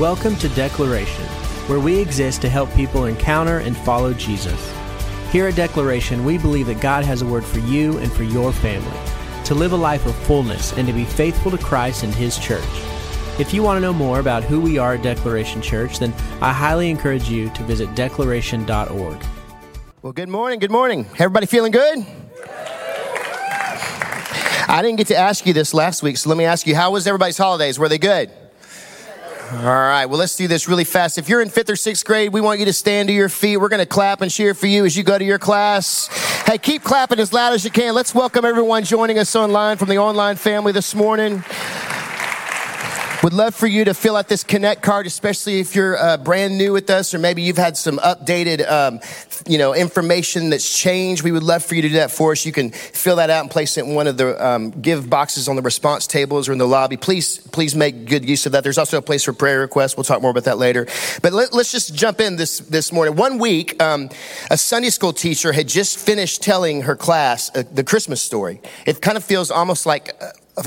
Welcome to Declaration, where we exist to help people encounter and follow Jesus. Here at Declaration, we believe that God has a word for you and for your family, to live a life of fullness and to be faithful to Christ and His church. If you want to know more about who we are at Declaration Church, then I highly encourage you to visit declaration.org. Well, good morning. Good morning. Everybody feeling good? I didn't get to ask you this last week, so let me ask you, how was everybody's holidays? Were they good? All right, well, let's do this really fast. If you're in 5th or 6th grade, we want you to stand to your feet. We're going to clap and cheer for you as you go to your class. Hey, keep clapping as loud as you can. Let's welcome everyone joining us online from the online family this morning. Would love for you to fill out this Connect card, especially if you're brand new with us, or maybe you've had some updated, information that's changed. We would love for you to do that for us. You can fill that out and place it in one of the give boxes on the response tables or in the lobby. Please make good use of that. There's also a place for prayer requests. We'll talk more about that later. But let's just jump in this morning. One week, a Sunday school teacher had just finished telling her class the Christmas story. It kind of feels almost like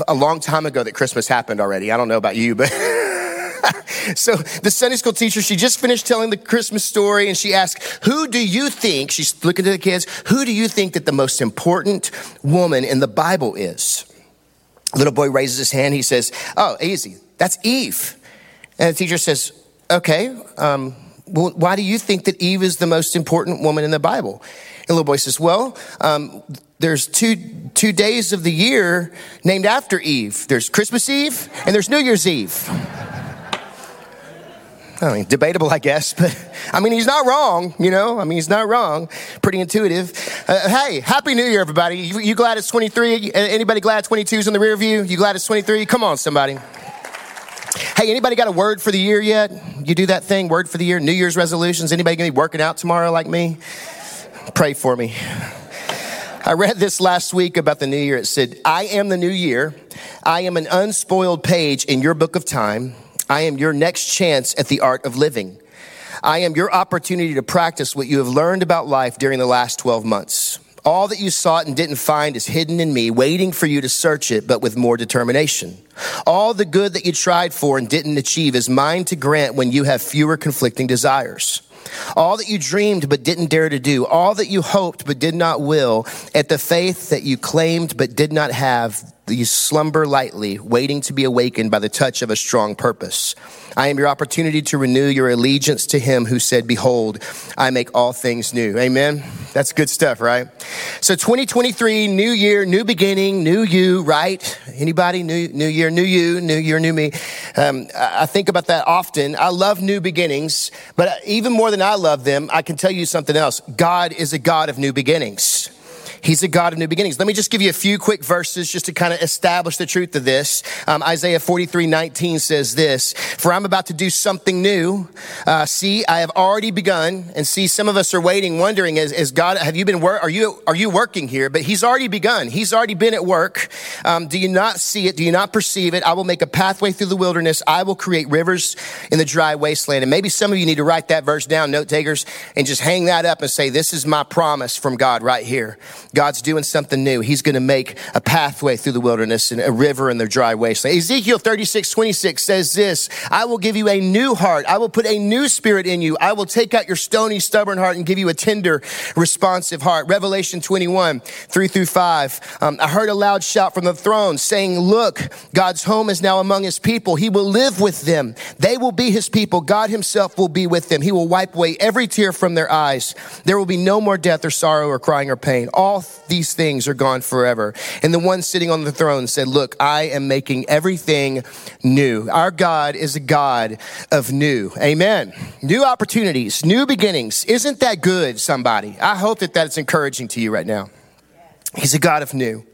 a long time ago that Christmas happened already. I don't know about you, but so the Sunday school teacher, she just finished telling the Christmas story, and she asked, who do you think, she's looking to the kids, who do you think that the most important woman in the Bible is? Little boy raises his hand. He says, oh, easy. That's Eve. And the teacher says, okay, well, why do you think that Eve is the most important woman in the Bible? And the little boy says, well, there's two days of the year named after Eve. There's Christmas Eve and there's New Year's Eve. I mean, debatable, I guess, but I mean, he's not wrong, he's not wrong. Pretty intuitive. Hey, Happy New Year, everybody. You glad it's 23? Anybody glad 22's in the rear view? You glad it's 23? Come on, somebody. Hey, anybody got a word for the year yet? You do that thing, word for the year, New Year's resolutions. Anybody gonna be working out tomorrow like me? Pray for me. I read this last week about the new year. It said, I am the new year. I am an unspoiled page in your book of time. I am your next chance at the art of living. I am your opportunity to practice what you have learned about life during the last 12 months. All that you sought and didn't find is hidden in me, waiting for you to search it, but with more determination. All the good that you tried for and didn't achieve is mine to grant when you have fewer conflicting desires. All that you dreamed but didn't dare to do, all that you hoped but did not will, at the faith that you claimed but did not have, you slumber lightly, waiting to be awakened by the touch of a strong purpose. I am your opportunity to renew your allegiance to him who said, behold, I make all things new. Amen. That's good stuff, right? So 2023, new year, new beginning, new you, right? Anybody? New year, new you, new year, new me. I think about that often. I love new beginnings, but even more than I love them, I can tell you something else. God is a God of new beginnings. He's a God of new beginnings. Let me just give you a few quick verses just to kind of establish the truth of this. Isaiah 43:19 says this, for I'm about to do something new. See, I have already begun. And see, some of us are waiting, wondering, is God, have you been, are you working here? But he's already begun. He's already been at work. Do you not see it? Do you not perceive it? I will make a pathway through the wilderness. I will create rivers in the dry wasteland. And maybe some of you need to write that verse down, note takers, and just hang that up and say, this is my promise from God right here. God's doing something new. He's going to make a pathway through the wilderness and a river in the dry wasteland. Ezekiel 36:26 says this, I will give you a new heart. I will put a new spirit in you. I will take out your stony, stubborn heart and give you a tender, responsive heart. Revelation 21:3-5. I heard a loud shout from the throne saying, look, God's home is now among his people. He will live with them. They will be his people. God himself will be with them. He will wipe away every tear from their eyes. There will be no more death or sorrow or crying or pain. All these things are gone forever. And the one sitting on the throne said, look, I am making everything new. Our God is a God of new. Amen. New opportunities, new beginnings. Isn't that good, somebody? I hope that that's encouraging to you right now. He's a God of new.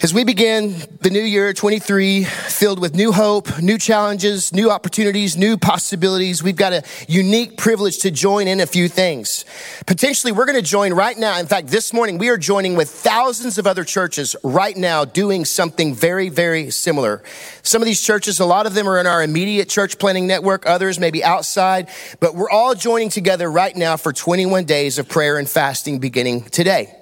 As we begin the new year 23, filled with new hope, new challenges, new opportunities, new possibilities, we've got a unique privilege to join in a few things. Potentially, we're going to join right now. In fact, this morning, we are joining with thousands of other churches right now doing something very, very similar. Some of these churches, a lot of them are in our immediate church planning network, others maybe outside, but we're all joining together right now for 21 days of prayer and fasting beginning today.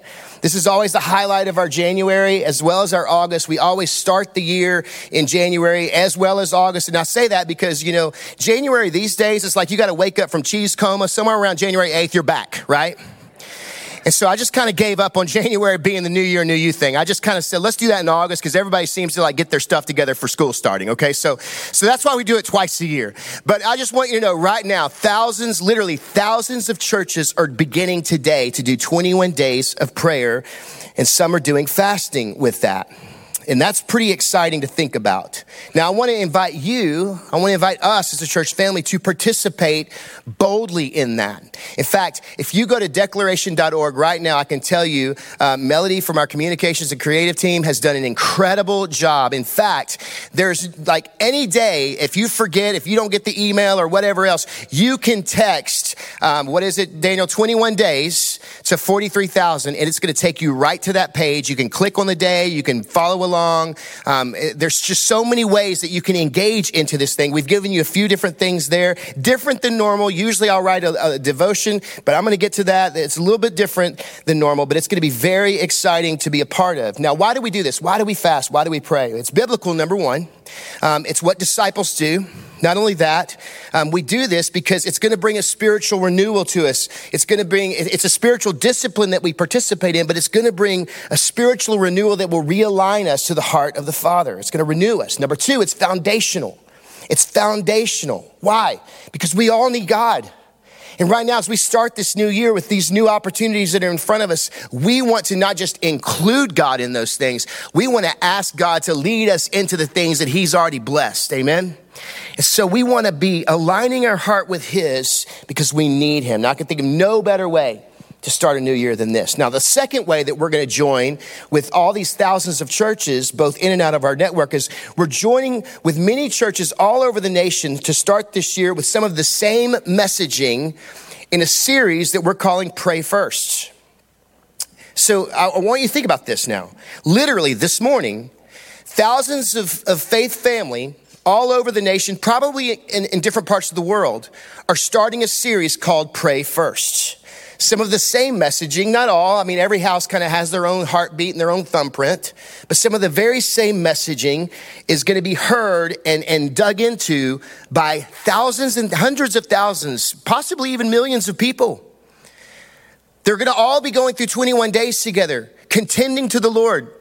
This is always the highlight of our January as well as our August. We always start the year in January as well as August. And I say that because, you know, January these days, it's like you got to wake up from cheese coma. Somewhere around January 8th, you're back, right? And so I just kind of gave up on January being the new year, new you thing. I just kind of said, let's do that in August because everybody seems to like get their stuff together for school starting, okay? So that's why we do it twice a year. But I just want you to know right now, thousands, literally thousands of churches are beginning today to do 21 days of prayer, and some are doing fasting with that. And that's pretty exciting to think about. Now, I want to invite us as a church family to participate boldly in that. In fact, if you go to declaration.org right now, I can tell you, Melody from our communications and creative team has done an incredible job. In fact, there's like any day, if you forget, if you don't get the email or whatever else, you can text, 21 days to 43,000, and it's going to take you right to that page. You can click on the day, you can follow along. There's just so many ways that you can engage into this thing. We've given you a few different things there, different than normal. Usually I'll write a devotion, but I'm going to get to that. It's a little bit different than normal, but it's going to be very exciting to be a part of. Now, why do we do this? Why do we fast? Why do we pray? It's biblical, number one. It's what disciples do. Not only that, we do this because it's going to bring a spiritual renewal to us. It's a spiritual discipline that we participate in, but it's going to bring a spiritual renewal that will realign us to the heart of the Father. It's going to renew us. Number two, it's foundational. It's foundational. Why? Because we all need God. And right now, as we start this new year with these new opportunities that are in front of us, we want to not just include God in those things. We want to ask God to lead us into the things that he's already blessed. Amen. And so we want to be aligning our heart with his because we need him. Now I can think of no better way to start a new year than this. Now, the second way that we're going to join with all these thousands of churches, both in and out of our network, is we're joining with many churches all over the nation to start this year with some of the same messaging in a series that we're calling Pray First. So I want you to think about this now. Literally this morning, thousands of faith family all over the nation, probably in different parts of the world, are starting a series called Pray First. Some of the same messaging, not all. I mean, every house kind of has their own heartbeat and their own thumbprint. But some of the very same messaging is going to be heard and dug into by thousands and hundreds of thousands, possibly even millions of people. They're going to all be going through 21 days together, contending to the Lord,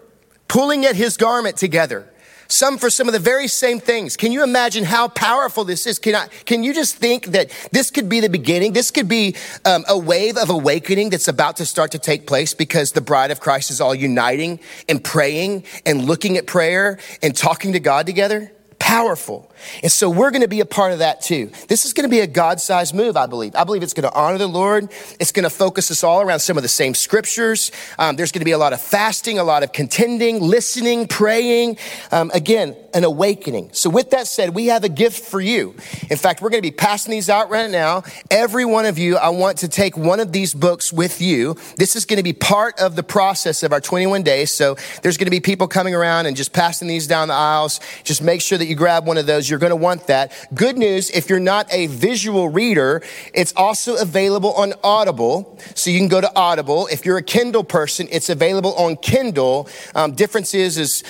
pulling at his garment together. Some for some of the very same things. Can you imagine how powerful this is? Can you just think that this could be the beginning? This could be a wave of awakening that's about to start to take place because the bride of Christ is all uniting and praying and looking at prayer and talking to God together. Powerful. And so we're going to be a part of that too. This is going to be a God-sized move, I believe. I believe it's going to honor the Lord. It's going to focus us all around some of the same scriptures. There's going to be a lot of fasting, a lot of contending, listening, praying. Again, an awakening. So with that said, we have a gift for you. In fact, we're going to be passing these out right now. Every one of you, I want to take one of these books with you. This is going to be part of the process of our 21 days. So there's going to be people coming around and just passing these down the aisles. Just make sure that you grab one of those. You're going to want that. Good news, if you're not a visual reader, it's also available on Audible. So you can go to Audible. If you're a Kindle person, it's available on Kindle. Difference is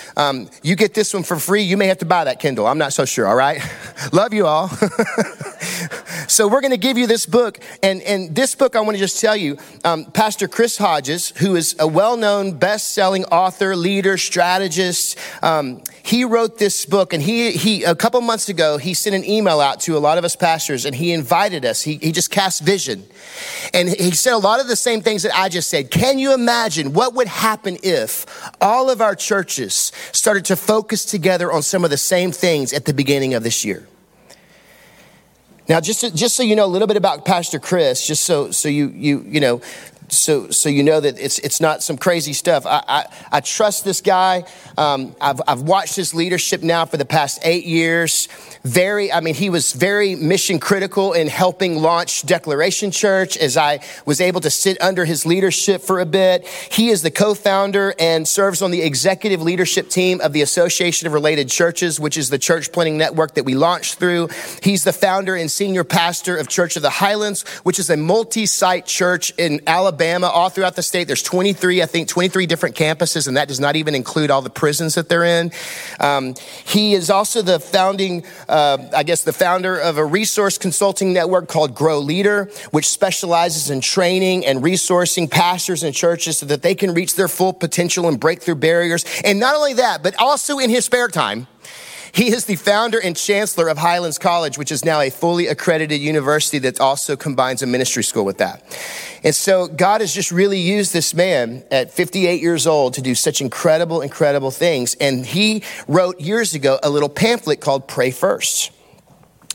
you get this one for free. You may have to buy that Kindle. I'm not so sure, all right? Love you all. So we're going to give you this book. And this book, I want to just tell you, Pastor Chris Hodges, who is a well-known best-selling author, leader, strategist, he wrote this book, and he a couple months ago, he sent an email out to a lot of us pastors, and he invited us. He just cast vision. And he said a lot of the same things that I just said. Can you imagine what would happen if all of our churches started to focus together on some of the same things at the beginning of this year? Now, just so you know a little bit about Pastor Chris, just so you know that it's not some crazy stuff. I trust this guy. I've watched his leadership now for the past 8 years. He was very mission critical in helping launch Declaration Church as I was able to sit under his leadership for a bit. He is the co-founder and serves on the executive leadership team of the Association of Related Churches, which is the church planting network that we launched through. He's the founder and senior pastor of Church of the Highlands, which is a multi-site church in Alabama Alabama, all throughout the state. There's 23 different campuses, and that does not even include all the prisons that they're in. He is also the founder of a resource consulting network called Grow Leader, which specializes in training and resourcing pastors and churches so that they can reach their full potential and break through barriers. And not only that, but also in his spare time, he is the founder and chancellor of Highlands College, which is now a fully accredited university that also combines a ministry school with that. And so God has just really used this man at 58 years old to do such incredible, incredible things. And he wrote years ago a little pamphlet called Pray First.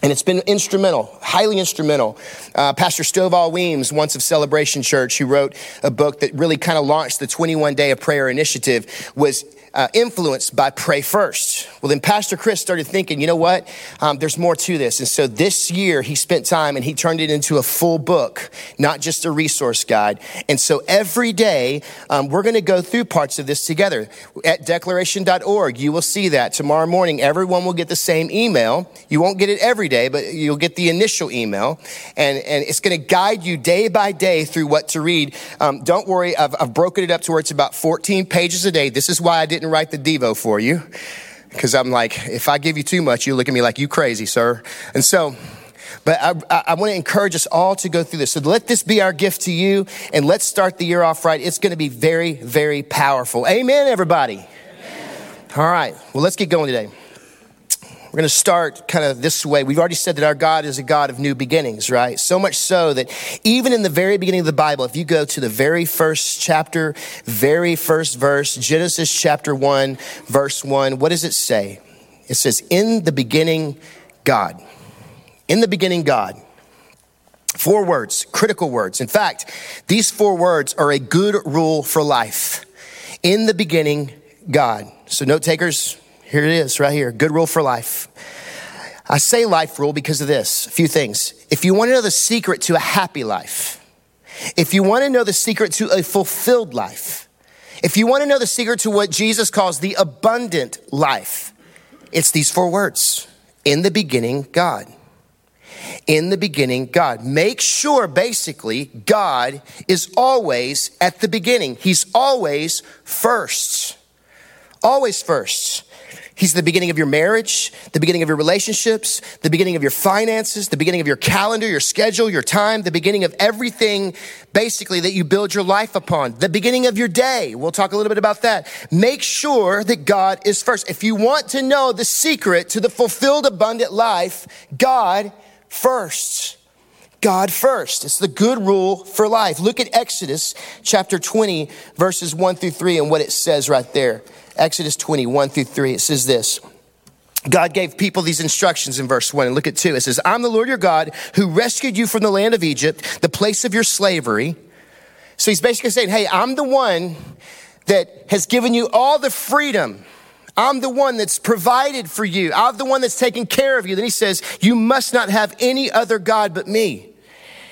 And it's been instrumental, highly instrumental. Pastor Stovall Weems, once of Celebration Church, who wrote a book that really kind of launched the 21 Day of Prayer initiative, was influenced by Pray First. Well, then Pastor Chris started thinking, you know what? There's more to this. And so this year he spent time and he turned it into a full book, not just a resource guide. And so every day we're going to go through parts of this together. At declaration.org, you will see that tomorrow morning. Everyone will get the same email. You won't get it every day, but you'll get the initial email. And it's going to guide you day by day through what to read. Don't worry, I've broken it up to where it's about 14 pages a day. This is why I didn't write the Devo for you, because I'm like, if I give you too much, you look at me like, you crazy, sir. And so, but I want to encourage us all to go through this. So let this be our gift to you, and let's start the year off right. It's going to be very, very powerful. Amen, everybody. Amen. All right, well, let's get going today. We're going to start kind of this way. We've already said that our God is a God of new beginnings, right? So much so that even in the very beginning of the Bible, if you go to the very first chapter, very first verse, Genesis chapter 1, verse 1, what does it say? It says, in the beginning, God. In the beginning, God. 4 words, critical words. In fact, these 4 words are a good rule for life. In the beginning, God. So note takers, here it is right here. Good rule for life. I say life rule because of this. A few things. If you want to know the secret to a happy life, if you want to know the secret to a fulfilled life, if you want to know the secret to what Jesus calls the abundant life, it's these 4 words. In the beginning, God. In the beginning, God. Make sure, basically, God is always at the beginning. He's always first. Always first. He's the beginning of your marriage, the beginning of your relationships, the beginning of your finances, the beginning of your calendar, your schedule, your time, the beginning of everything, basically, that you build your life upon, the beginning of your day. We'll talk a little bit about that. Make sure that God is first. If you want to know the secret to the fulfilled, abundant life, God first. God first. It's the good rule for life. Look at Exodus chapter 20, verses 1-3, and what it says right there. Exodus 20, 1-3, it says this. God gave people these instructions in verse 1, and look at 2. It says, I'm the Lord your God who rescued you from the land of Egypt, the place of your slavery. So he's basically saying, hey, I'm the one that has given you all the freedom. I'm the one that's provided for you. I'm the one that's taken care of you. Then he says, you must not have any other God but me.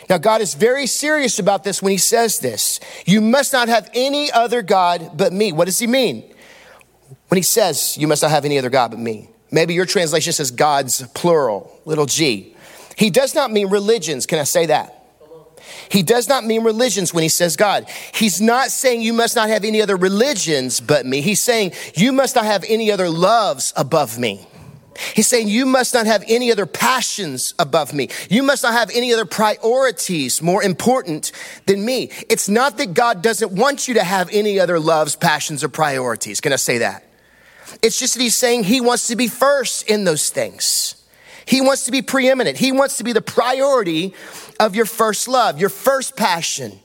Now, God is very serious about this when he says this. You must not have any other God but me. What does he mean? When he says, you must not have any other God but me. Maybe your translation says gods, plural, little g. He does not mean religions. Can I say that? He does not mean religions when he says God. He's not saying you must not have any other religions but me. He's saying you must not have any other loves above me. He's saying you must not have any other passions above me. You must not have any other priorities more important than me. It's not that God doesn't want you to have any other loves, passions, or priorities. Can I say that? It's just that he's saying he wants to be first in those things. He wants to be preeminent. He wants to be the priority of your first love, your first passion.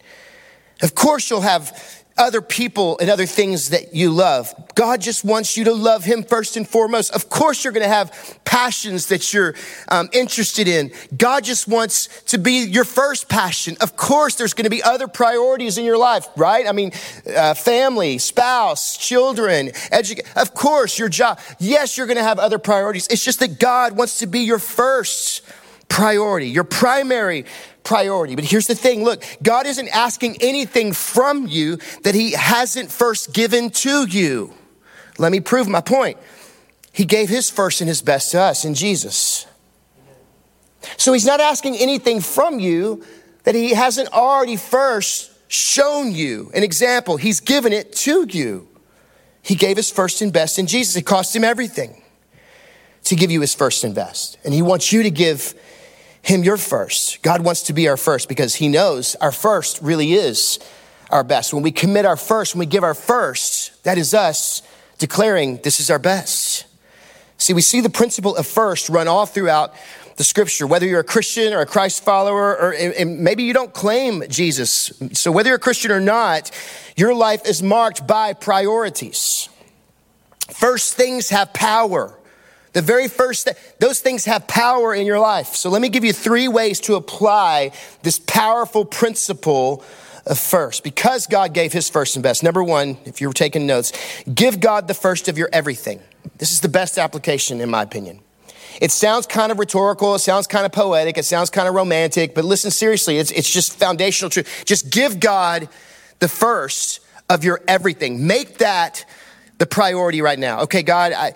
Of course, you'll have other people and other things that you love. God just wants you to love him first and foremost. Of course, you're going to have passions that you're interested in. God just wants to be your first passion. Of course, there's going to be other priorities in your life, right? I mean, family, spouse, children, education. Of course, your job. Yes, you're going to have other priorities. It's just that God wants to be your first priority, your primary priority. But here's the thing. Look, God isn't asking anything from you that he hasn't first given to you. Let me prove my point. He gave his first and his best to us in Jesus. So he's not asking anything from you that he hasn't already first shown you an example. He's given it to you. He gave his first and best in Jesus. It cost him everything to give you his first and best. And he wants you to give him your first. God wants to be our first because he knows our first really is our best. When we commit our first, when we give our first, that is us declaring this is our best. See, we see the principle of first run all throughout the scripture, whether you're a Christian or a Christ follower, or and maybe you don't claim Jesus. So whether you're a Christian or not, your life is marked by priorities. First things have power. The very first thing, those things have power in your life. So let me give you three ways to apply this powerful principle of first, because God gave his first and best. Number one, if you're taking notes, give God the first of your everything. This is the best application, in my opinion. It sounds kind of rhetorical. It sounds kind of poetic. It sounds kind of romantic. But listen, seriously, it's just foundational truth. Just give God the first of your everything. Make that the priority right now. Okay, God, I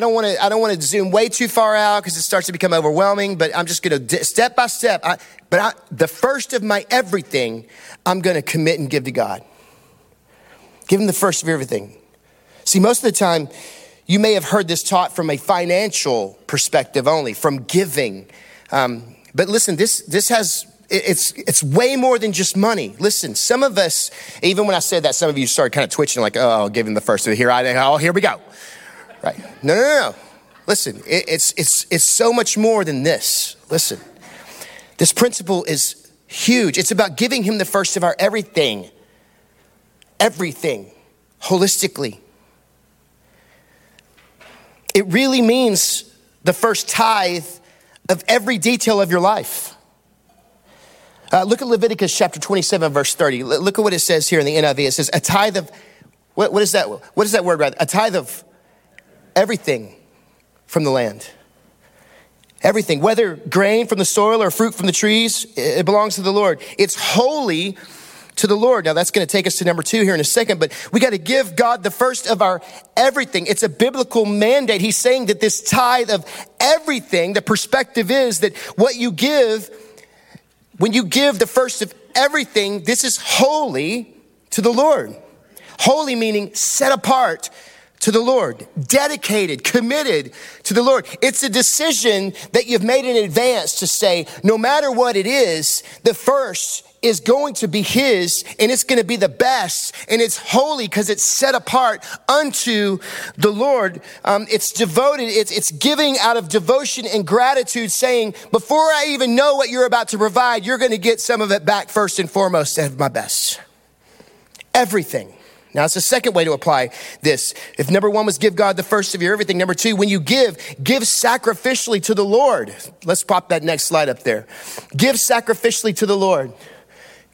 don't want to zoom way too far out because it starts to become overwhelming. But I'm just going to step by step. The first of my everything, I'm going to commit and give to God. Give him the first of everything. See, most of the time, you may have heard this taught from a financial perspective only, from giving. But listen, it's way more than just money. Listen, some of us, even when I said that, some of you started kind of twitching like, oh, I'll give him the first. Here we go. Right? No. Listen, it's so much more than this. Listen, this principle is huge. It's about giving him the first of our everything, holistically. It really means the first tithe of every detail of your life. Look at Leviticus chapter 27, verse 30. Look at what it says here in the NIV. It says a tithe of, what is that? What is that word, rather? A tithe of everything from the land. Everything, whether grain from the soil or fruit from the trees, it belongs to the Lord. It's holy to the Lord. Now that's going to take us to number two here in a second, but we got to give God the first of our everything. It's a biblical mandate. He's saying that this tithe of everything, the perspective is that what you give, when you give the first of everything, this is holy to the Lord. Holy meaning set apart to the Lord, dedicated, committed to the Lord. It's a decision that you've made in advance to say, no matter what it is, the first is going to be his, and it's going to be the best, and it's holy because it's set apart unto the Lord. It's devoted. It's giving out of devotion and gratitude, saying, before I even know what you're about to provide, you're going to get some of it back first and foremost at my best. Everything. Now, it's the second way to apply this. If number one was give God the first of your everything, number two, when you give sacrificially to the Lord. Let's pop that next slide up there. Give sacrificially to the Lord.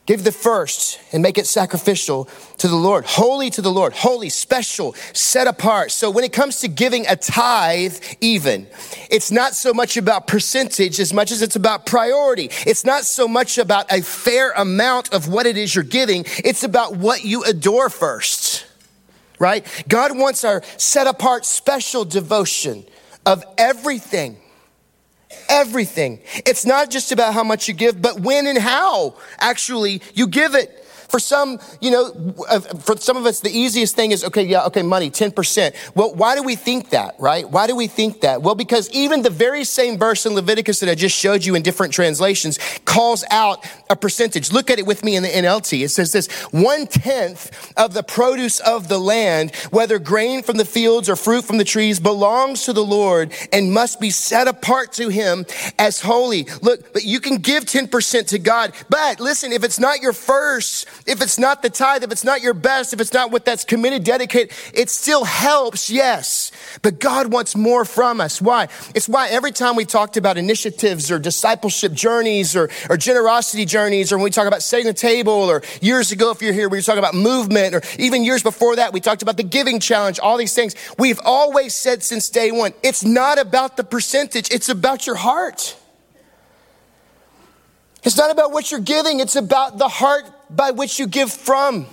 Give the first and make it sacrificial to the Lord, holy to the Lord, holy, special, set apart. So when it comes to giving a tithe even, it's not so much about percentage as much as it's about priority. It's not so much about a fair amount of what it is you're giving. It's about what you adore first, right? God wants our set apart, special devotion of everything. Everything. It's not just about how much you give, but when and how actually you give it. For some of us, the easiest thing is, money, 10%. Well, why do we think that, right? Why do we think that? Well, because even the very same verse in Leviticus that I just showed you in different translations calls out a percentage. Look at it with me in the NLT. It says this, 1/10 of the produce of the land, whether grain from the fields or fruit from the trees, belongs to the Lord and must be set apart to him as holy. Look, but you can give 10% to God. But listen, if it's not your first, if it's not the tithe, if it's not your best, if it's not what that's committed, dedicated, it still helps, yes. But God wants more from us. Why? It's why every time we talked about initiatives or discipleship journeys or generosity journeys, or when we talk about setting the table, or years ago, if you're here, we were talking about movement, or even years before that, we talked about the giving challenge, all these things. We've always said since day one, it's not about the percentage, it's about your heart. It's not about what you're giving, it's about the heart by which you give from.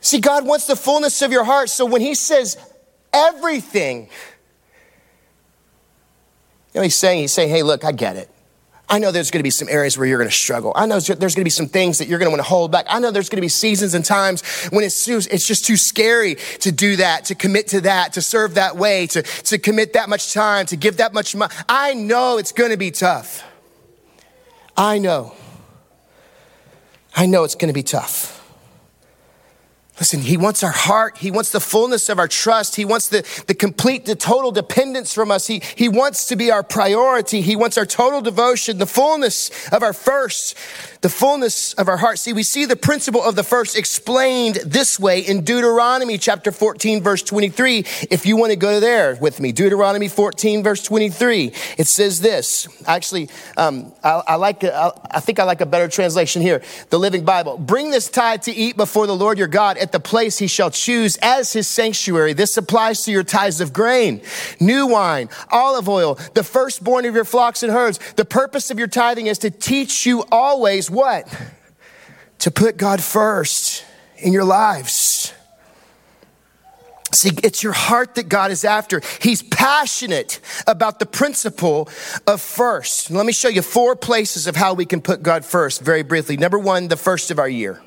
See, God wants the fullness of your heart. So when he says everything, you know, he's saying, hey, look, I get it. I know there's going to be some areas where you're going to struggle. I know there's going to be some things that you're going to want to hold back. I know there's going to be seasons and times when it's just too scary to do that, to commit to that, to serve that way, to commit that much time, to give that much money. I know it's going to be tough. I know it's going to be tough. Listen, he wants our heart. He wants the fullness of our trust. He wants the complete, the total dependence from us. He wants to be our priority. He wants our total devotion, the fullness of our first, the fullness of our heart. See, we see the principle of the first explained this way in Deuteronomy chapter 14, verse 23. If you want to go there with me, Deuteronomy 14, verse 23, it says this. Actually, I think I like a better translation here. The Living Bible. Bring this tithe to eat before the Lord your God at the place he shall choose as his sanctuary. This applies to your tithes of grain, new wine, olive oil, the firstborn of your flocks and herds. The purpose of your tithing is to teach you always what? To put God first in your lives. See, it's your heart that God is after. He's passionate about the principle of first. Let me show you four places of how we can put God first very briefly. Number one, the first of our year.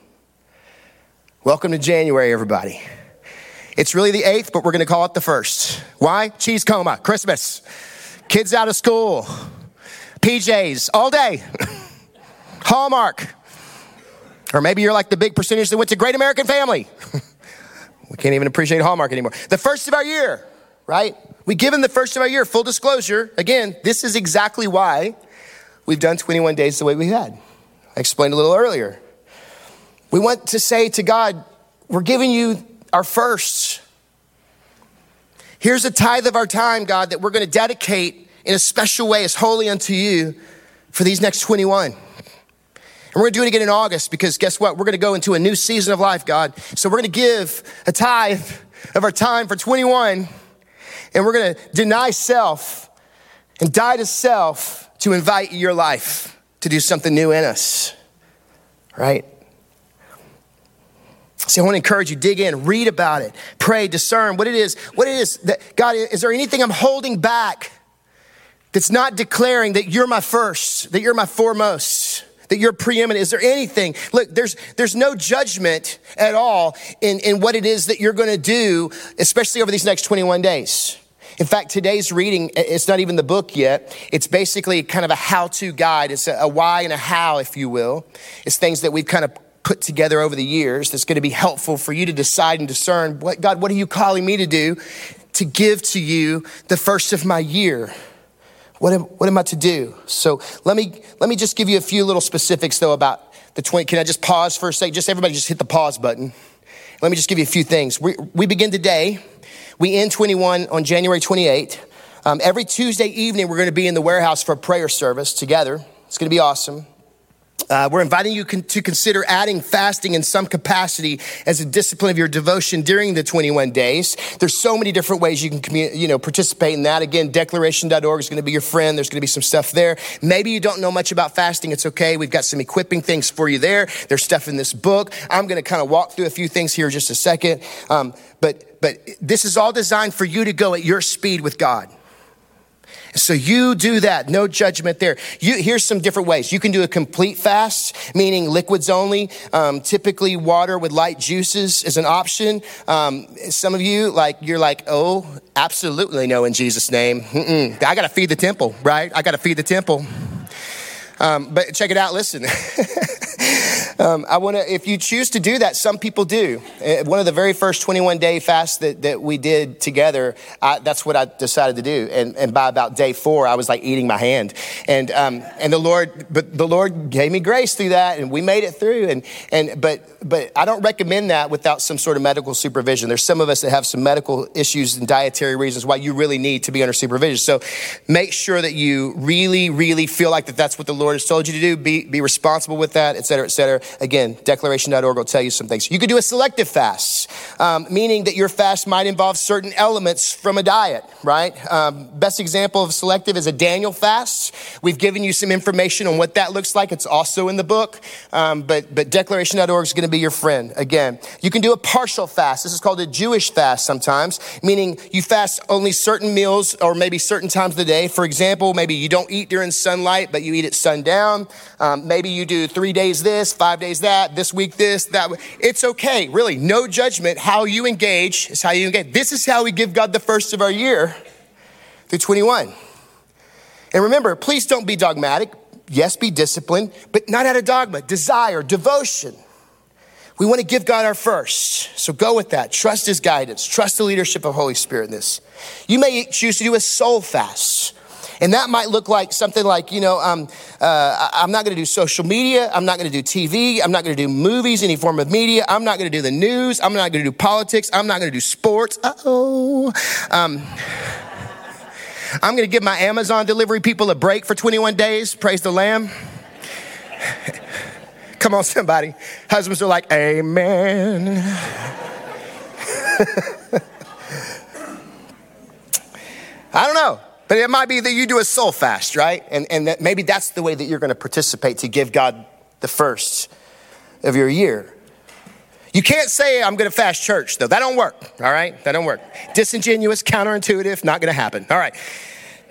Welcome to January, everybody. It's really the 8th, but we're going to call it the 1st. Why? Cheese coma, Christmas, kids out of school, PJs all day, Hallmark. Or maybe you're like the big percentage that went to Great American Family. We can't even appreciate Hallmark anymore. The first of our year, right? We give him the first of our year. Full disclosure, again, this is exactly why we've done 21 days the way we had. I explained a little earlier. We want to say to God, we're giving you our firsts. Here's a tithe of our time, God, that we're going to dedicate in a special way as holy unto you for these next 21. And we're going to do it again in August because guess what? We're going to go into a new season of life, God. So we're going to give a tithe of our time for 21 and we're going to deny self and die to self to invite your life to do something new in us, right? See, I want to encourage you, dig in, read about it, pray, discern what it is that God, is there anything I'm holding back that's not declaring that you're my first, that you're my foremost, that you're preeminent? Is there anything? Look, there's no judgment at all in what it is that you're going to do, especially over these next 21 days. In fact, today's reading, it's not even the book yet. It's basically kind of a how-to guide. It's a why and a how, if you will. It's things that we've kind of put together over the years that's going to be helpful for you to decide and discern, what God, what are you calling me to do to give to you the first of my year? What am I to do? So let me just give you a few little specifics though about the 20. Can I just pause for a second? Just everybody just hit the pause button. Let me just give you a few things. We begin today. We end 21 on January 28th. Every Tuesday evening, we're going to be in the warehouse for a prayer service together. It's going to be awesome. We're inviting you to consider adding fasting in some capacity as a discipline of your devotion during the 21 days. There's so many different ways you can participate in that. Again, declaration.org is going to be your friend. There's going to be some stuff there. Maybe you don't know much about fasting. It's okay. We've got some equipping things for you there. There's stuff in this book. I'm going to kind of walk through a few things here in just a second. But this is all designed for you to go at your speed with God. So you do that. No judgment there. Here's some different ways. You can do a complete fast, meaning liquids only. Typically water with light juices is an option. Some of you, you're like, oh, absolutely no in Jesus' name. I got to feed the temple, right? I got to feed the temple. But check it out. Listen. If you choose to do that, some people do. One of the very first 21-day fasts that we did together, that's what I decided to do. And by about day 4, I was like eating my hand. And the Lord gave me grace through that, and we made it through. But I don't recommend that without some sort of medical supervision. There's some of us that have some medical issues and dietary reasons why you really need to be under supervision. So make sure that you really, really feel like that's what the Lord has told you to do. Be responsible with that, et cetera, et cetera. Again, declaration.org will tell you some things. You could do a selective fast, meaning that your fast might involve certain elements from a diet, right? Best example of selective is a Daniel fast. We've given you some information on what that looks like. It's also in the book, but declaration.org is going to be your friend. Again, you can do a partial fast. This is called a Jewish fast sometimes, meaning you fast only certain meals or maybe certain times of the day. For example, maybe you don't eat during sunlight, but you eat at sundown. Maybe you do 3 days this, 5 days that, this week this, that. It's okay, really. No judgment. How you engage is how you engage. This is how we give God the first of our year through 21. And remember, please don't be dogmatic. Yes, be disciplined, but not out of dogma, desire, devotion. We want to give God our first. So go with that. Trust his guidance. Trust the leadership of Holy Spirit in this. You may choose to do a soul fast. And that might look like something like, I'm not going to do social media. I'm not going to do TV. I'm not going to do movies, any form of media. I'm not going to do the news. I'm not going to do politics. I'm not going to do sports. I'm going to give my Amazon delivery people a break for 21 days. Praise the Lamb. Come on, somebody. Husbands are like, amen. I don't know. But it might be that you do a soul fast, right? And that maybe that's the way that you're going to participate to give God the first of your year. You can't say, I'm going to fast church, though. That don't work, all right? That don't work. Disingenuous, counterintuitive, not going to happen. All right.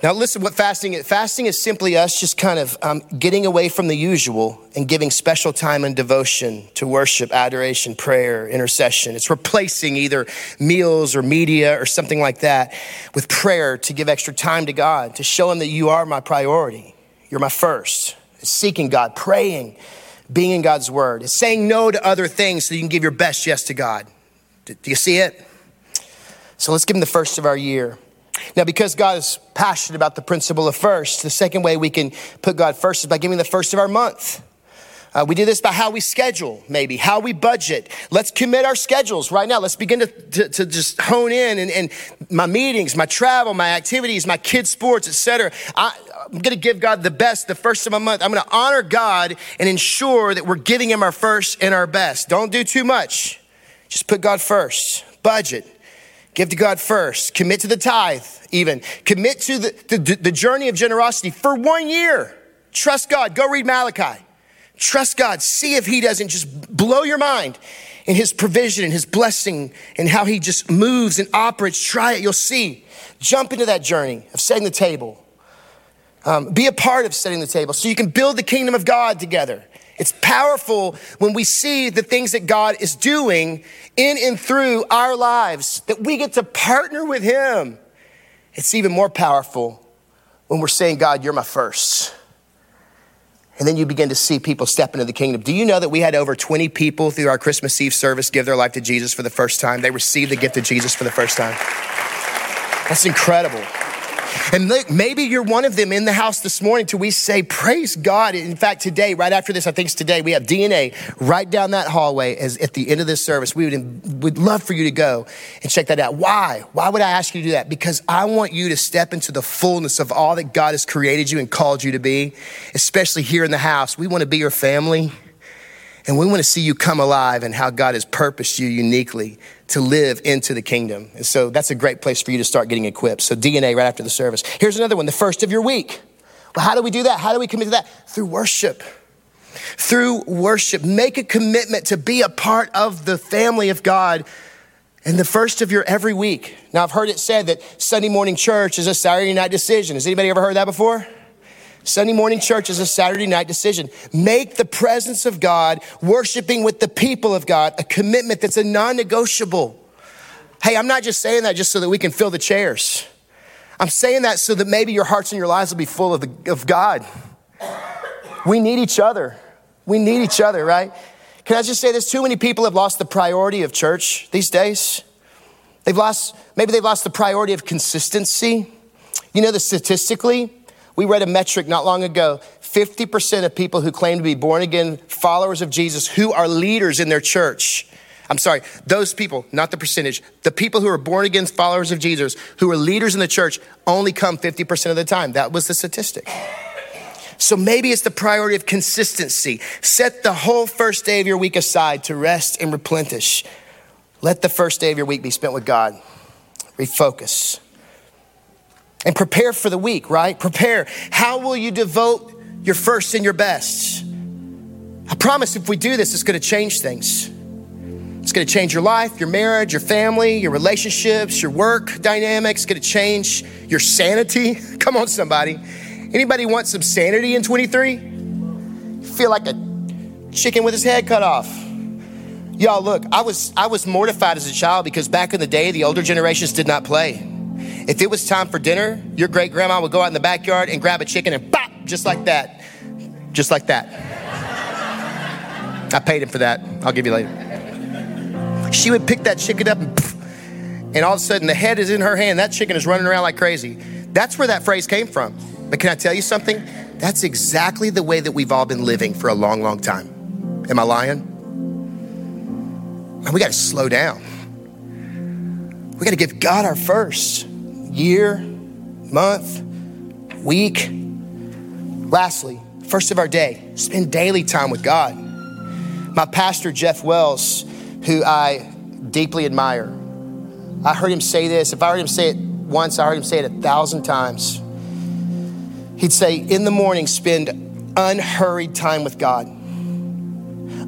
Now, listen, what fasting is. Fasting is simply us just kind of getting away from the usual and giving special time and devotion to worship, adoration, prayer, intercession. It's replacing either meals or media or something like that with prayer to give extra time to God, to show him that you are my priority. You're my first. It's seeking God, praying, being in God's word. It's saying no to other things so you can give your best yes to God. Do you see it? So let's give him the first of our year. Now, because God is passionate about the principle of first, the second way we can put God first is by giving the first of our month. We do this by how we schedule, maybe, how we budget. Let's commit our schedules right now. Let's begin to just hone in and my meetings, my travel, my activities, my kids' sports, etc. I'm going to give God the best, the first of my month. I'm going to honor God and ensure that we're giving him our first and our best. Don't do too much. Just put God first. Budget. Give to God first. Commit to the tithe, even. Commit to the journey of generosity for 1 year. Trust God. Go read Malachi. Trust God. See if he doesn't just blow your mind in his provision and his blessing and how he just moves and operates. Try it. You'll see. Jump into that journey of setting the table. Be a part of setting the table so you can build the kingdom of God together. It's powerful when we see the things that God is doing in and through our lives, that we get to partner with him. It's even more powerful when we're saying, God, you're my first. And then you begin to see people step into the kingdom. Do you know that we had over 20 people through our Christmas Eve service give their life to Jesus for the first time? They received the gift of Jesus for the first time. That's incredible. And look, maybe you're one of them in the house this morning till we say, praise God. In fact, today, right after this, I think it's today, we have DNA right down that hallway as at the end of this service. We would love for you to go and check that out. Why? Why would I ask you to do that? Because I want you to step into the fullness of all that God has created you and called you to be, especially here in the house. We want to be your family. And we want to see you come alive and how God has purposed you uniquely to live into the kingdom. And so that's a great place for you to start getting equipped. So DNA right after the service. Here's another one, the first of your week. Well, how do we do that? How do we commit to that? Through worship. Through worship. Make a commitment to be a part of the family of God and the first of your every week. Now, I've heard it said that Sunday morning church is a Saturday night decision. Has anybody ever heard that before? Sunday morning church is a Saturday night decision. Make the presence of God, worshiping with the people of God, a commitment that's a non-negotiable. Hey, I'm not just saying that just so that we can fill the chairs. I'm saying that so that maybe your hearts and your lives will be full of God. We need each other. We need each other, right? Can I just say this? Too many people have lost the priority of church these days. They've lost the priority of consistency. You know that statistically, we read a metric not long ago, 50% of people who claim to be born again followers of Jesus who are leaders in their church. I'm sorry, those people, not the percentage. The people who are born again followers of Jesus who are leaders in the church only come 50% of the time. That was the statistic. So maybe it's the priority of consistency. Set the whole first day of your week aside to rest and replenish. Let the first day of your week be spent with God. Refocus. And prepare for the week, right? Prepare. How will you devote your first and your best? I promise if we do this, it's going to change things. It's going to change your life, your marriage, your family, your relationships, your work dynamics. It's going to change your sanity. Come on, somebody. Anybody want some sanity in 23? Feel like a chicken with his head cut off. Y'all, look, I was mortified as a child because back in the day, the older generations did not play. If it was time for dinner, your great grandma would go out in the backyard and grab a chicken and bop, just like that. Just like that. I paid him for that. I'll give you later. She would pick that chicken up and all of a sudden the head is in her hand. That chicken is running around like crazy. That's where that phrase came from. But can I tell you something? That's exactly the way that we've all been living for a long, long time. Am I lying? And we got to slow down. We got to give God our first year, month, week. Lastly, first of our day, spend daily time with God. My pastor, Jeff Wells, who I deeply admire. I heard him say this. If I heard him say it once, I heard him say it 1,000 times. He'd say, in the morning, spend unhurried time with God.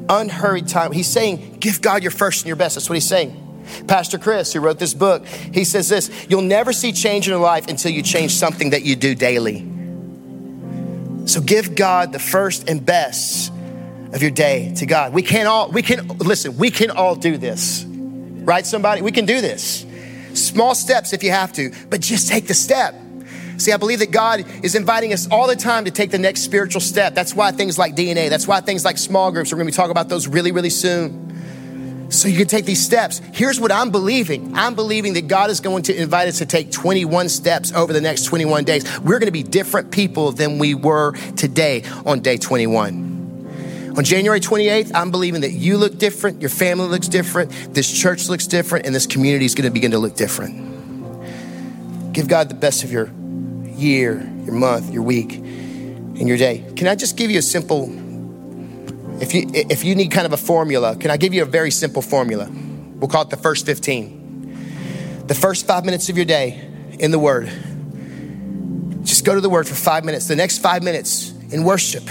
Unhurried time. He's saying, give God your first and your best. That's what he's saying. Pastor Chris, who wrote this book, he says this, you'll never see change in your life until you change something that you do daily. So give God the first and best of your day to God. We can all do this, right? Somebody, we can do this. Small steps if you have to, but just take the step. See, I believe that God is inviting us all the time to take the next spiritual step. That's why things like DNA, that's why things like small groups, we're gonna be talking about those really, really soon. So you can take these steps. Here's what I'm believing. I'm believing that God is going to invite us to take 21 steps over the next 21 days. We're gonna be different people than we were today on day 21. On January 28th, I'm believing that you look different, your family looks different, this church looks different, and this community is going to begin to look different. Give God the best of your year, your month, your week, and your day. Can I just give you a simple, if you need kind of a formula, can I give you a very simple formula? We'll call it the first 15. The first 5 minutes of your day in the Word. Just go to the Word for 5 minutes. The next 5 minutes in worship.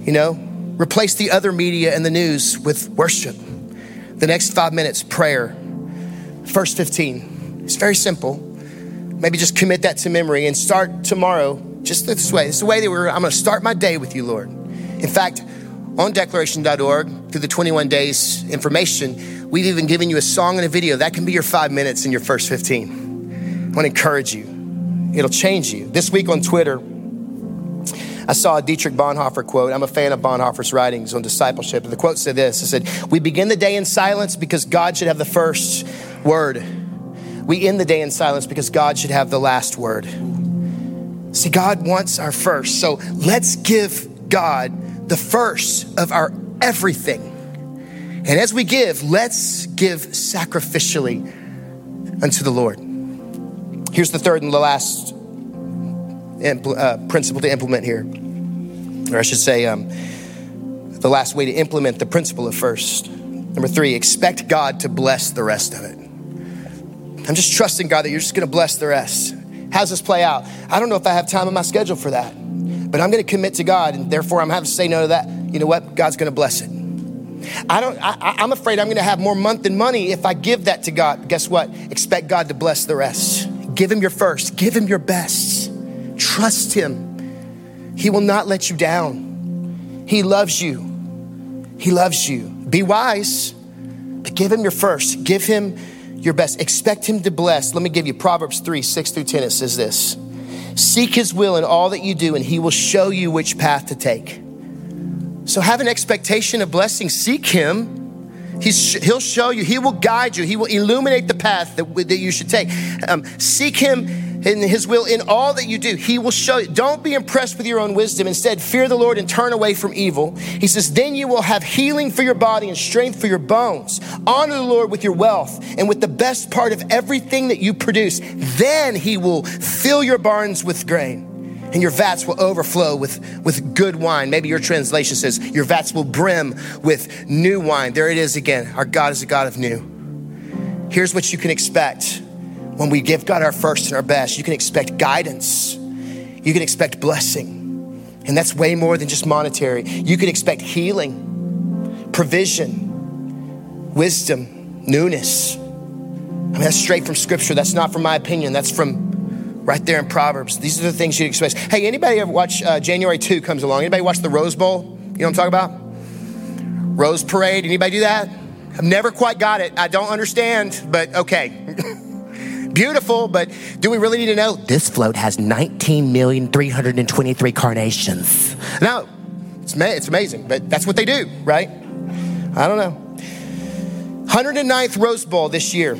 You know, replace the other media and the news with worship. The next 5 minutes, prayer. First 15. It's very simple. Maybe just commit that to memory and start tomorrow just this way. This is the way that I'm going to start my day with you, Lord. In fact, on declaration.org, through the 21 days information, we've even given you a song and a video. That can be your 5 minutes in your first 15. I want to encourage you. It'll change you. This week on Twitter, I saw a Dietrich Bonhoeffer quote. I'm a fan of Bonhoeffer's writings on discipleship. And the quote said this. It said, we begin the day in silence because God should have the first word. We end the day in silence because God should have the last word. See, God wants our first. So let's give God the first of our everything. And as we give, let's give sacrificially unto the Lord. Here's the third and the last principle to implement here, or I should say the last way to implement the principle of first. Number 3, expect God to bless the rest of it. I'm just trusting God that you're just going to bless the rest. How's this play out? I don't know if I have time in my schedule for that, but I'm going to commit to God, and therefore I'm having to say no to that. You know what? God's going to bless it. I'm afraid I'm going to have more month than money if I give that to God. Guess what? Expect God to bless the rest. Give him your first. Give him your best. Trust him. He will not let you down. He loves you. He loves you. Be wise, but give him your first. Give him your best. Expect him to bless. Let me give you Proverbs 3:6-10. It says this. Seek his will in all that you do, and he will show you which path to take. So have an expectation of blessing. Seek him. He'll show you. He will guide you. He will illuminate the path that you should take. Seek him in his will in all that you do. He will show you. Don't be impressed with your own wisdom. Instead, fear the Lord and turn away from evil. He says, then you will have healing for your body and strength for your bones. Honor the Lord with your wealth and with the best part of everything that you produce. Then he will fill your barns with grain. and your vats will overflow with good wine. Maybe your translation says your vats will brim with new wine. There it is again. Our God is a God of new. Here's what you can expect when we give God our first and our best. You can expect guidance. You can expect blessing. And that's way more than just monetary. You can expect healing, provision, wisdom, newness. I mean, that's straight from Scripture. That's not from my opinion. That's from right there in Proverbs. These are the things you'd expect. Hey, anybody ever watch January 2 comes along? Anybody watch the Rose Bowl? You know what I'm talking about? Rose Parade. Anybody do that? I've never quite got it. I don't understand, but okay. Beautiful, but do we really need to know? This float has 19,323,000 carnations. No, it's amazing, but that's what they do, right? I don't know. 109th Rose Bowl this year.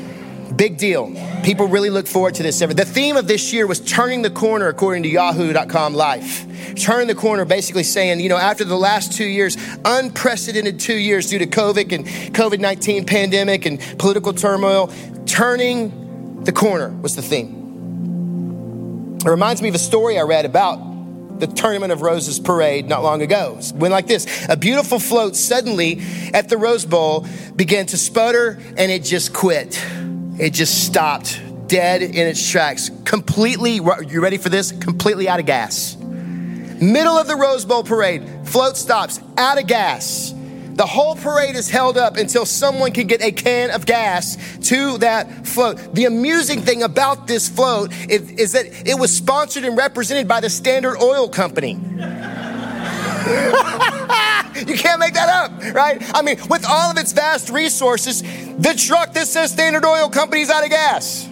Big deal. People really look forward to this. The theme of this year was turning the corner, according to Yahoo.com Life. Turn the corner, basically saying, you know, after the last 2 years, unprecedented 2 years due to COVID and COVID-19 pandemic and political turmoil, turning the corner was the theme. It reminds me of a story I read about the Tournament of Roses Parade not long ago. It went like this. A beautiful float suddenly at the Rose Bowl began to sputter and it just quit. It just stopped dead in its tracks. Completely, you ready for this? Completely out of gas. Middle of the Rose Bowl Parade, float stops, out of gas. The whole parade is held up until someone can get a can of gas to that float. The amusing thing about this float is that it was sponsored and represented by the Standard Oil Company. You can't make that up, right? I mean, with all of its vast resources, the truck that says Standard Oil Company is out of gas.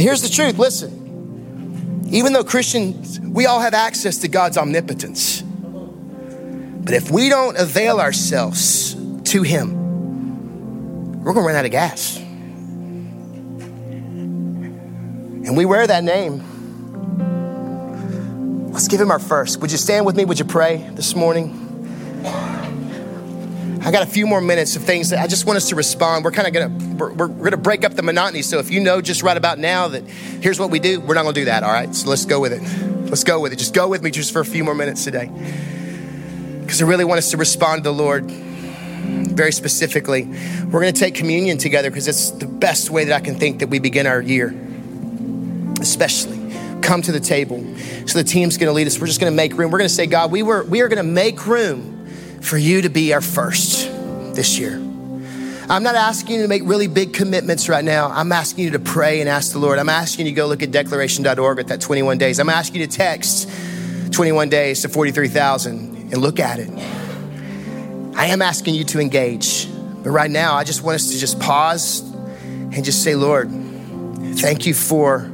Here's the truth, listen. Even though Christians, we all have access to God's omnipotence. But if we don't avail ourselves to him, we're going to run out of gas. And we wear that name. Let's give him our first. Would you stand with me? Would you pray this morning? I got a few more minutes of things that I just want us to respond. We're kind of we're gonna break up the monotony. So if you know just right about now that here's what we do, we're not gonna do that. All right, so let's go with it. Let's go with it. Just go with me just for a few more minutes today. Because I really want us to respond to the Lord very specifically. We're going to take communion together because it's the best way that I can think that we begin our year, especially. Come to the table. So the team's going to lead us. We're just going to make room. We're going to say, God, we are going to make room for you to be our first this year. I'm not asking you to make really big commitments right now. I'm asking you to pray and ask the Lord. I'm asking you to go look at declaration.org at that 21 days. I'm asking you to text 21 days to 43,000. And look at it. I am asking you to engage. But right now, I just want us to just pause and just say, Lord, thank you for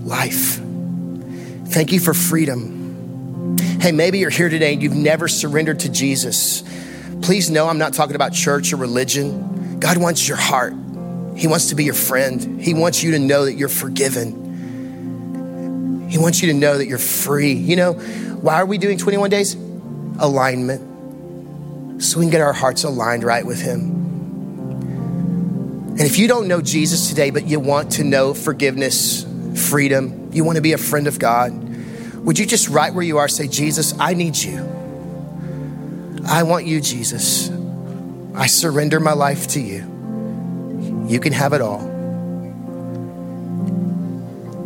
life. Thank you for freedom. Hey, maybe you're here today and you've never surrendered to Jesus. Please know I'm not talking about church or religion. God wants your heart. He wants to be your friend. He wants you to know that you're forgiven. He wants you to know that you're free. You know, why are we doing 21 days? Alignment, so we can get our hearts aligned right with him. And if you don't know Jesus today, but you want to know forgiveness, freedom, you want to be a friend of God, would you just right where you are say, Jesus, I need you. I want you, Jesus. I surrender my life to you. You can have it all.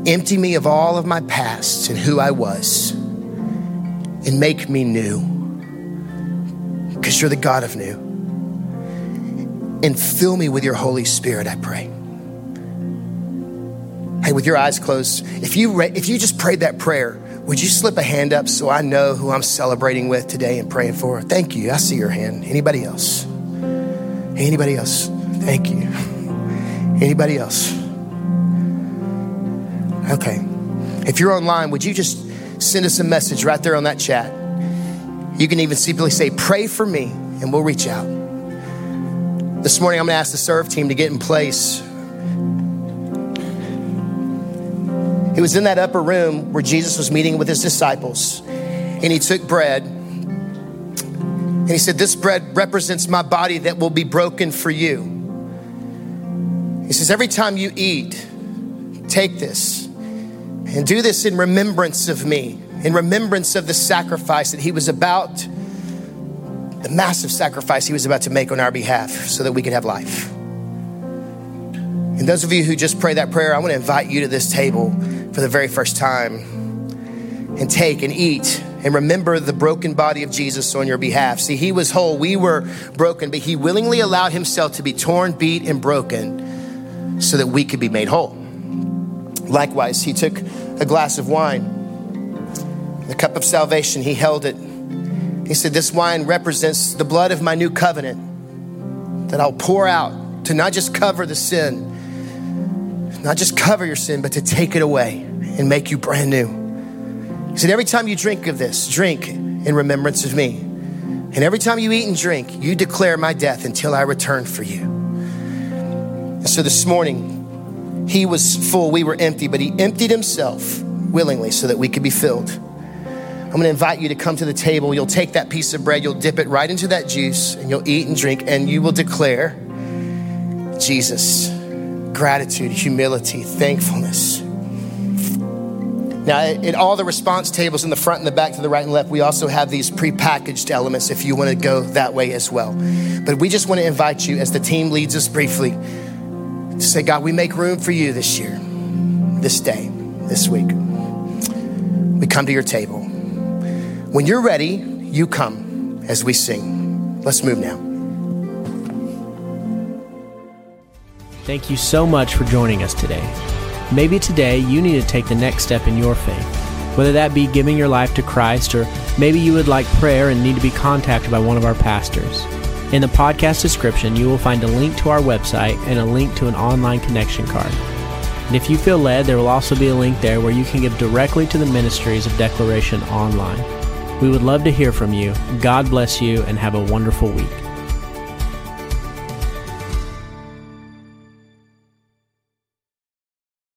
Empty me of all of my past and who I was and make me new. Because you're the God of new. And fill me with your Holy Spirit, I pray. Hey, with your eyes closed, if you just prayed that prayer, would you slip a hand up so I know who I'm celebrating with today and praying for? Thank you. I see your hand. Anybody else? Anybody else? Thank you. Anybody else? Okay. If you're online, would you just send us a message right there on that chat? You can even simply say, pray for me, and we'll reach out. This morning, I'm going to ask the serve team to get in place. It was in that upper room where Jesus was meeting with his disciples, and he took bread, and he said, this bread represents my body that will be broken for you. He says, every time you eat, take this And do this in remembrance of me, in remembrance of the sacrifice that he was about, the massive sacrifice he was about to make on our behalf so that we could have life. And those of you who just prayed that prayer, I want to invite you to this table for the very first time and take and eat and remember the broken body of Jesus on your behalf. See, he was whole, we were broken, but he willingly allowed himself to be torn, beat, and broken so that we could be made whole. Likewise, he took a glass of wine, the cup of salvation, he held it. He said, this wine represents the blood of my new covenant that I'll pour out to not just cover the sin, not just cover your sin, but to take it away and make you brand new. He said, every time you drink of this, drink in remembrance of me. And every time you eat and drink, you declare my death until I return for you. And so this morning, he was full, we were empty, but he emptied himself willingly so that we could be filled. I'm gonna invite you to come to the table. You'll take that piece of bread, you'll dip it right into that juice, and you'll eat and drink, and you will declare Jesus, gratitude, humility, thankfulness. Now, at all the response tables in the front and the back, to the right and left, we also have these prepackaged elements if you want to go that way as well. But we just want to invite you, as the team leads us briefly, to say, God, we make room for you this year, this day, this week. We come to your table. When you're ready, you come as we sing. Let's move now. Thank you so much for joining us today. Maybe today you need to take the next step in your faith, whether that be giving your life to Christ, or maybe you would like prayer and need to be contacted by one of our pastors. In the podcast description, you will find a link to our website and a link to an online connection card. And if you feel led, there will also be a link there where you can give directly to the ministries of Declaration Online. We would love to hear from you. God bless you and have a wonderful week.